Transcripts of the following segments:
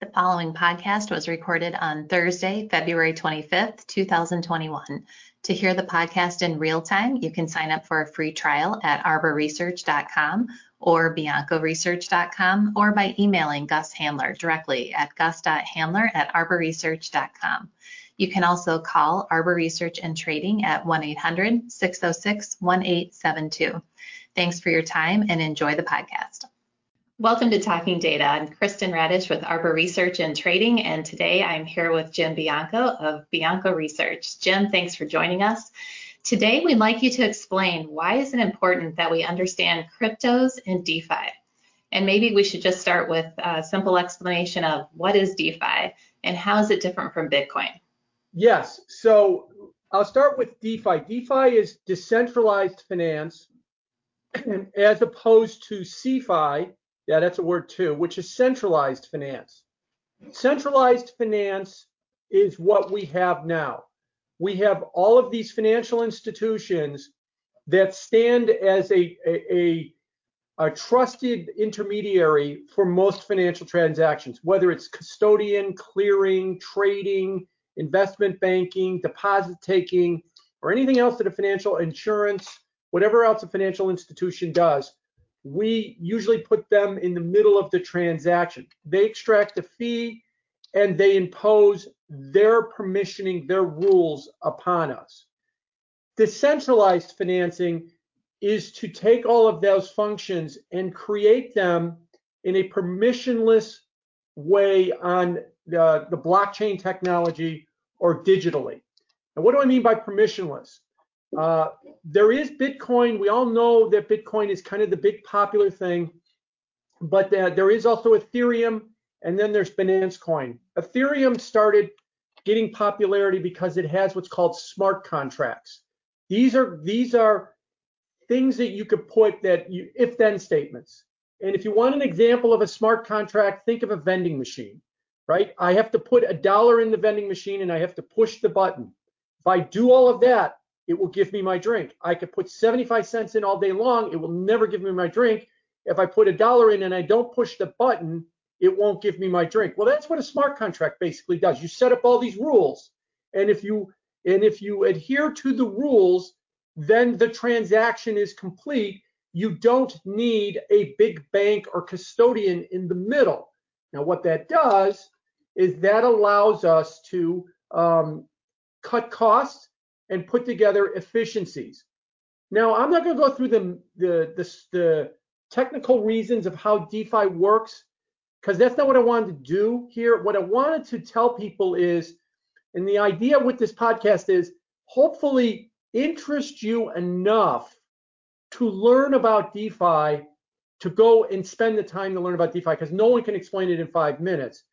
The following podcast was recorded on Thursday, February 25th, 2021. To hear the podcast in real time, you can sign up for a free trial at arborresearch.com or biancoresearch.com or by emailing Gus Handler directly at gus.handler@arborresearch.com. You can also call Arbor Research and Trading at 1-800-606-1872. Thanks for your time and enjoy the podcast. Welcome to Talking Data. I'm Kristen Radish with Arbor Research and Trading, and today I'm here with Jim Bianco of Bianco Research. Jim, thanks for joining us. Today, we'd like you to explain why is it important that we understand cryptos and DeFi? And maybe we should just start with a simple explanation of what is DeFi and how is it different from Bitcoin? Yes, so I'll start with DeFi. DeFi is decentralized finance as opposed to CeFi, yeah, that's a word too, which is centralized finance. Centralized finance is what we have now. We have all of these financial institutions that stand as a trusted intermediary for most financial transactions, whether it's custodian, clearing, trading, investment banking, deposit taking, or anything else that a financial insurance, whatever else a financial institution does. We usually put them in the middle of the transaction. They extract a fee and they impose their permissioning, their rules upon us. Decentralized financing is to take all of those functions and create them in a permissionless way on the blockchain technology or digitally. And what do I mean by permissionless? There is Bitcoin. We all know that Bitcoin is kind of the big popular thing, but there is also Ethereum, and then there's Binance Coin. Ethereum started getting popularity because it has what's called smart contracts. These are things that you could put if-then statements. And if you want an example of a smart contract, think of a vending machine, right? I have to put $1 in the vending machine and I have to push the button. If I do all of that, it will give me my drink. I could put 75 cents in all day long. It will never give me my drink. If I put $1 in and I don't push the button, it won't give me my drink. Well, that's what a smart contract basically does. You set up all these rules. And if you adhere to the rules, then the transaction is complete. You don't need a big bank or custodian in the middle. Now, what that does is that allows us to cut costs and put together efficiencies. Now, I'm not going to go through the technical reasons of how DeFi works, because that's not what I wanted to do here. What I wanted to tell people is, and the idea with this podcast is, hopefully interest you enough to learn about DeFi, to go and spend the time to learn about DeFi, because no one can explain it in 5 minutes.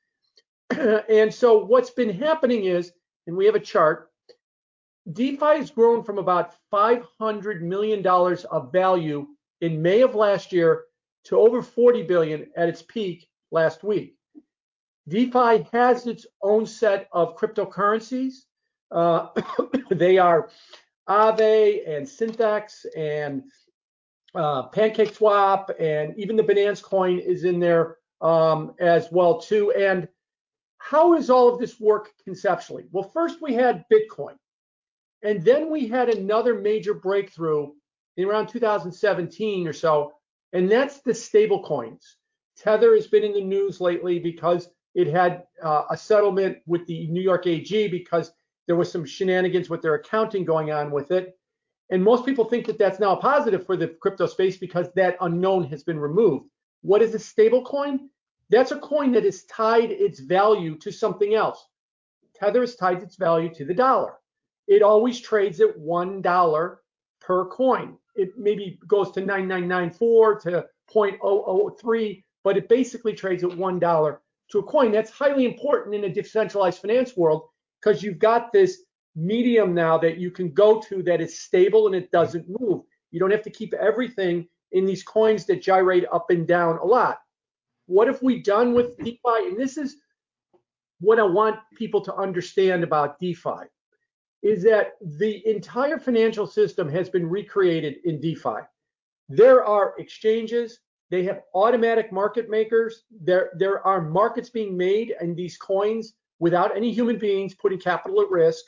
And so what's been happening is, and we have a chart, DeFi has grown from about $500 million of value in May of last year to over $40 billion at its peak last week. DeFi has its own set of cryptocurrencies. They are Aave and Syntax and PancakeSwap, and even the Binance Coin is in there as well too. And how does all of this work conceptually? Well, first we had Bitcoin. And then we had another major breakthrough in around 2017 or so, and that's the stable coins. Tether has been in the news lately because it had a settlement with the New York AG because there was some shenanigans with their accounting going on with it. And most people think that that's now a positive for the crypto space because that unknown has been removed. What is a stable coin? That's a coin that has tied its value to something else. Tether has tied its value to the dollar. It always trades at $1 per coin. It maybe goes to 9994 to 0.003, but it basically trades at $1 to a coin. That's highly important in a decentralized finance world because you've got this medium now that you can go to that is stable and it doesn't move. You don't have to keep everything in these coins that gyrate up and down a lot. What have we done with DeFi? And this is what I want people to understand about DeFi, is that the entire financial system has been recreated in DeFi. There are exchanges, They have automatic market makers. There are markets being made in these coins without any human beings putting capital at risk.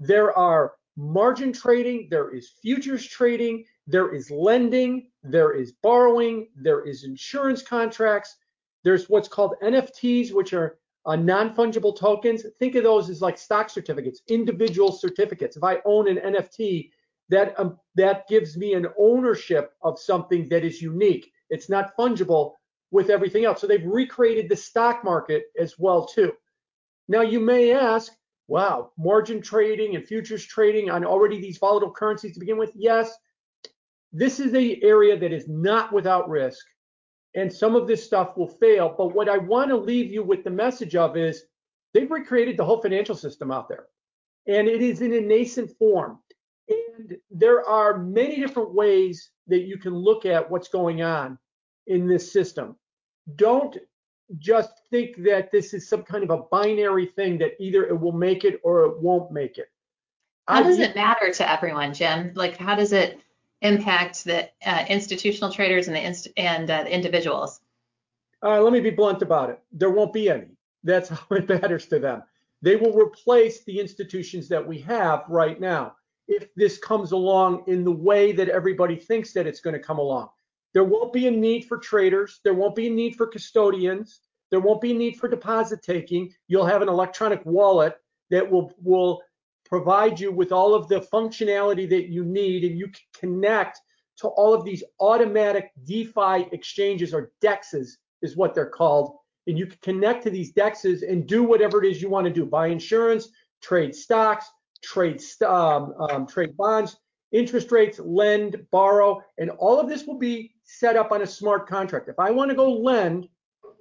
There are margin trading. There is futures trading. There is lending. There is borrowing. There is insurance contracts. There's what's called NFTs, which are non-fungible tokens. Think of those as like stock certificates, individual certificates. If I own an NFT, that gives me an ownership of something that is unique. It's not fungible with everything else. So they've recreated the stock market as well too. Now you may ask, wow, margin trading and futures trading on already these volatile currencies to begin with? Yes, this is the area that is not without risk, and some of this stuff will fail. But what I want to leave you with the message of is they've recreated the whole financial system out there, and it is in a nascent form. And there are many different ways that you can look at what's going on in this system. Don't just think that this is some kind of a binary thing that either it will make it or it won't make it. How does it matter to everyone, Jim? Like, how does it impact the institutional traders and the individuals? Let me be blunt about it. There won't be any. That's how it matters to them. They will replace the institutions that we have right now. If this comes along in the way that everybody thinks that it's going to come along, there won't be a need for traders. There won't be a need for custodians. There won't be a need for deposit taking. You'll have an electronic wallet that will provide you with all of the functionality that you need, and you can connect to all of these automatic DeFi exchanges, or DEXs is what they're called. And you can connect to these DEXs and do whatever it is you want to do. Buy insurance, trade stocks, trade bonds, interest rates, lend, borrow, and all of this will be set up on a smart contract. If I want to go lend,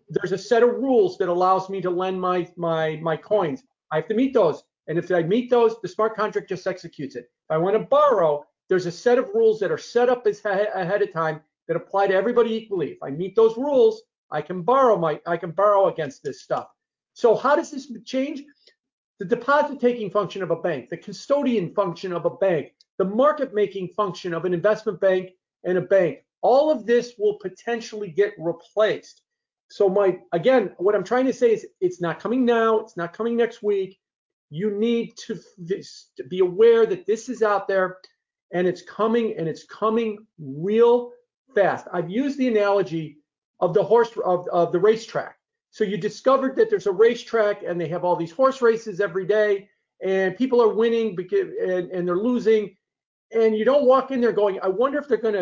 there's a set of rules that allows me to lend my coins. I have to meet those, and if I meet those, the smart contract just executes it. If I want to borrow, there's a set of rules that are set up ahead of time that apply to everybody equally. If I meet those rules, I can borrow against this stuff. So how does this change? The deposit-taking function of a bank, the custodian function of a bank, the market-making function of an investment bank and a bank, all of this will potentially get replaced. So again, what I'm trying to say is it's not coming now, it's not coming next week. You need to be aware that this is out there, and it's coming real fast. I've used the analogy of the horse of the racetrack. So you discovered that there's a racetrack and they have all these horse races every day, and people are winning and they're losing, and you don't walk in there going, I wonder if they're going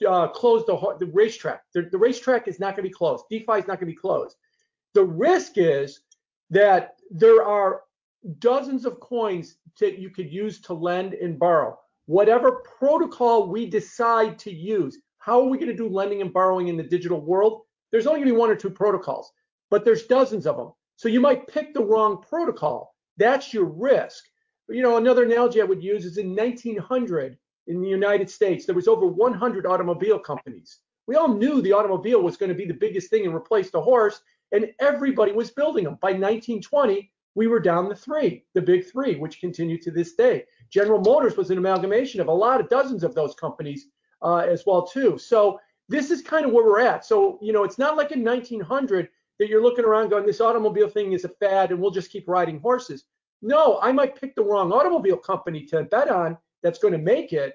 to close the racetrack. The racetrack is not going to be closed. DeFi is not going to be closed. The risk is that there are dozens of coins that you could use to lend and borrow. Whatever protocol we decide to use, how are we going to do lending and borrowing in the digital world? There's only going to be one or two protocols, but there's dozens of them. So you might pick the wrong protocol. That's your risk. But, another analogy I would use is in 1900 in the United States, there was over 100 automobile companies. We all knew the automobile was going to be the biggest thing and replace the horse, and everybody was building them. By 1920, we were down the big three, which continue to this day. General Motors was an amalgamation of dozens of those companies as well too. So this is kind of where we're at. So, it's not like in 1900 that you're looking around going, this automobile thing is a fad and we'll just keep riding horses. No, I might pick the wrong automobile company to bet on that's going to make it,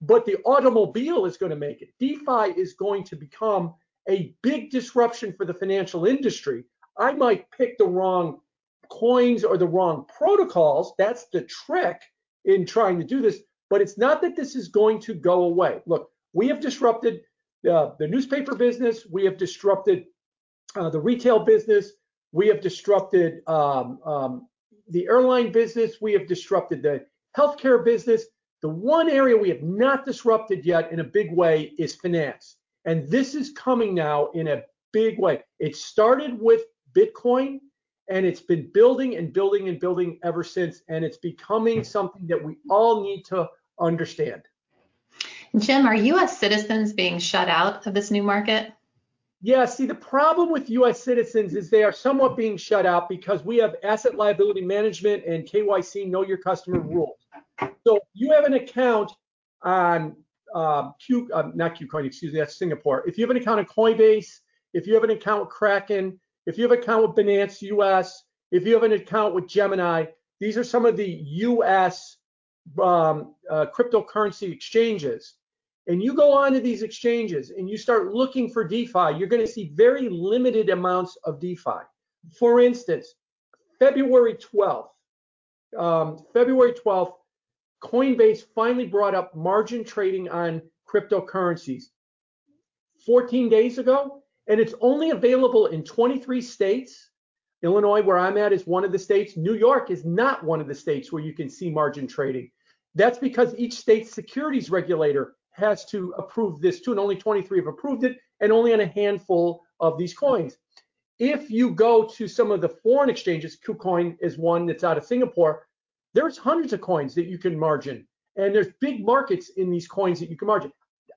but the automobile is going to make it. DeFi is going to become a big disruption for the financial industry. I might pick the wrong coins or the wrong protocols. That's the trick in trying to do this, but it's not that this is going to go away. Look, we have disrupted the newspaper business, we have disrupted the retail business, we have disrupted the airline business, we have disrupted the healthcare business. The one area we have not disrupted yet in a big way is finance. And this is coming now in a big way. It started with Bitcoin, and it's been building and building and building ever since, and it's becoming something that we all need to understand. Jim, are U.S. citizens being shut out of this new market? Yeah, see, the problem with U.S. citizens is they are somewhat being shut out because we have asset liability management and KYC, know your customer rules. So if you have an account on not KuCoin, excuse me, that's Singapore. If you have an account in Coinbase, if you have an account with Kraken, if you have an account with Binance US, if you have an account with Gemini, these are some of the US cryptocurrency exchanges. And you go onto these exchanges and you start looking for DeFi, you're gonna see very limited amounts of DeFi. For instance, February 12th, Coinbase finally brought up margin trading on cryptocurrencies 14 days ago, and it's only available in 23 states. Illinois, where I'm at, is one of the states. New York is not one of the states where you can see margin trading. That's because each state's securities regulator has to approve this too, and only 23 have approved it, and only on a handful of these coins. If you go to some of the foreign exchanges, KuCoin is one that's out of Singapore, there's hundreds of coins that you can margin, and there's big markets in these coins that you can margin.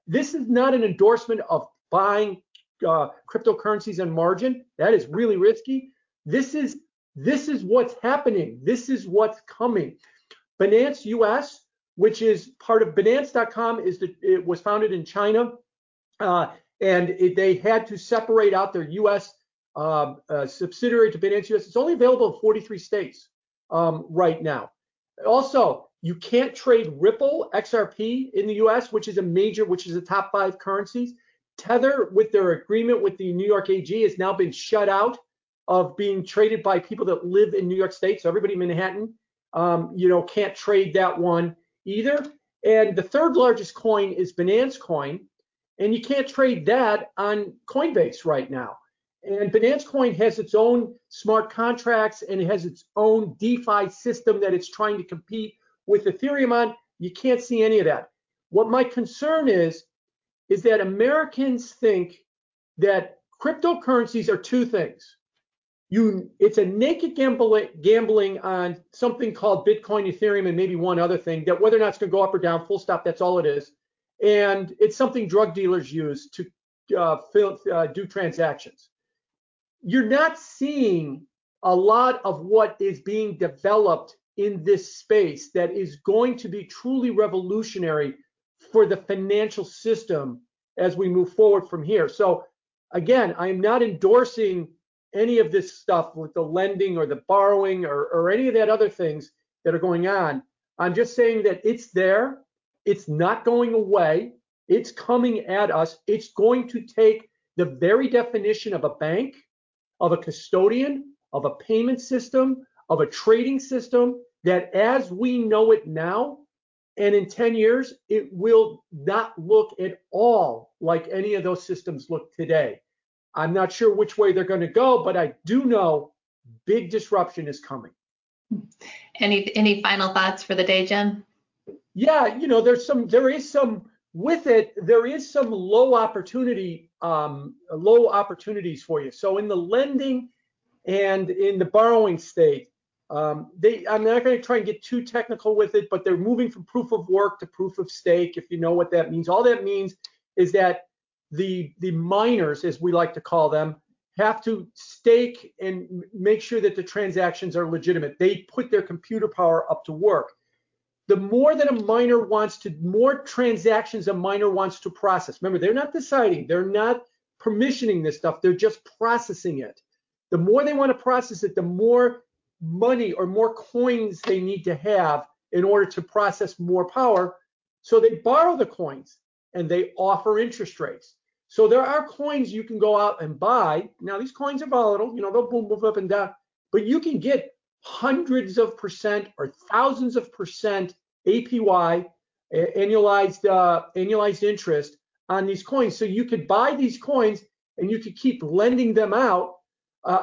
This is not an endorsement of buying cryptocurrencies and margin. That is really risky. This is what's happening. This is what's coming. Binance US, which is part of Binance.com, it was founded in China, and they had to separate out their US subsidiary to Binance US. It's only available in 43 states right now. Also, you can't trade Ripple XRP in the US, which is a top five currencies. Tether, with their agreement with the New York AG, has now been shut out of being traded by people that live in New York State. So everybody in Manhattan, can't trade that one either. And the third largest coin is Binance Coin, and you can't trade that on Coinbase right now. And Binance Coin has its own smart contracts, and it has its own DeFi system that it's trying to compete with Ethereum on. You can't see any of that. What my concern is that Americans think that cryptocurrencies are two things. It's a naked gambling on something called Bitcoin, Ethereum, and maybe one other thing, that whether or not it's going to go up or down, full stop, that's all it is. And it's something drug dealers use to do transactions. You're not seeing a lot of what is being developed in this space that is going to be truly revolutionary for the financial system as we move forward from here. So again, I am not endorsing any of this stuff with the lending or the borrowing or any of that other things that are going on. I'm just saying that it's there. It's not going away. It's coming at us. It's going to take the very definition of a bank, of a custodian, of a payment system, of a trading system, that as we know it now, and in 10 years, it will not look at all like any of those systems look today. I'm not sure which way they're going to go, but I do know big disruption is coming. Any final thoughts for the day, Jim? Yeah, there is some low opportunities for you. So in the lending and in the borrowing state, I'm not going to try and get too technical with it, but they're moving from proof of work to proof of stake, if you know what that means. All that means is that the miners, as we like to call them, have to stake and make sure that the transactions are legitimate. They put their computer power up to work. The more that more transactions a miner wants to process. Remember, they're not deciding, they're not permissioning this stuff, they're just processing it. The more they want to process it, the more money or more coins they need to have in order to process more power. So they borrow the coins and they offer interest rates. So there are coins you can go out and buy. Now, these coins are volatile, they'll move up and down, but you can get hundreds of percent or thousands of percent APY, annualized interest on these coins. So you could buy these coins and you could keep lending them out,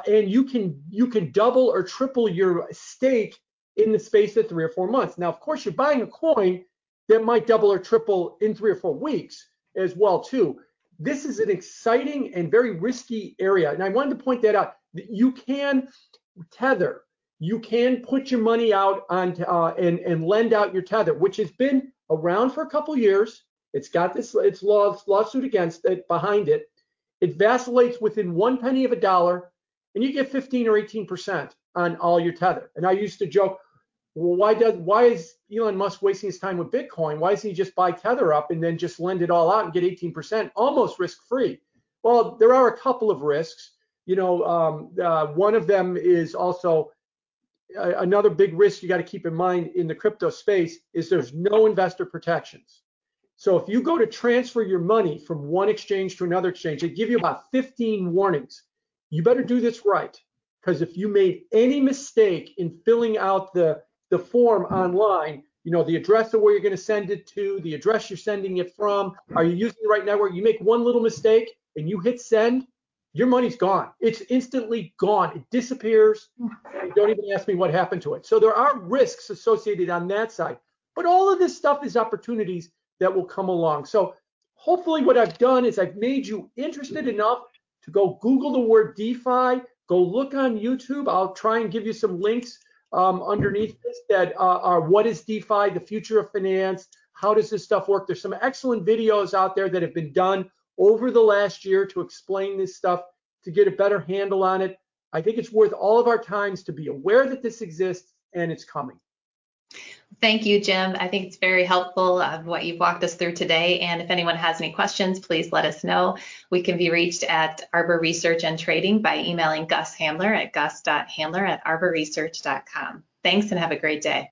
and you can double or triple your stake in the space of 3 or 4 months. Now, of course, you're buying a coin that might double or triple in 3 or 4 weeks as well too. This is an exciting and very risky area, and I wanted to point that out. You can tether. You can put your money out on and lend out your tether, which has been around for a couple years. It's got its lawsuit against it behind it. It vacillates within 1 penny of a dollar, and you get 15 or 18% on all your tether. And I used to joke, well, why is Elon Musk wasting his time with Bitcoin? Why doesn't he just buy Tether up and then just lend it all out and get 18% almost risk-free? Well, there are a couple of risks. One of them is also another big risk you got to keep in mind in the crypto space is there's no investor protections. So if you go to transfer your money from one exchange to another exchange, they give you about 15 warnings. You better do this right, because if you made any mistake in filling out the form online, the address of where you're going to send it to, the address you're sending it from, are you using the right network? You make one little mistake and you hit send, your money's gone. It's instantly gone. It disappears. You don't even ask me what happened to it. So there are risks associated on that side. But all of this stuff is opportunities that will come along. So hopefully what I've done is I've made you interested enough to go Google the word DeFi, go look on YouTube. I'll try and give you some links underneath this that are what is DeFi, the future of finance, how does this stuff work? There's some excellent videos out there that have been done over the last year to explain this stuff, to get a better handle on it. I think it's worth all of our times to be aware that this exists and it's coming. Thank you, Jim. I think it's very helpful of what you've walked us through today. And if anyone has any questions, please let us know. We can be reached at Arbor Research and Trading by emailing Gus Handler at gus.handler@arborresearch.com. Thanks and have a great day.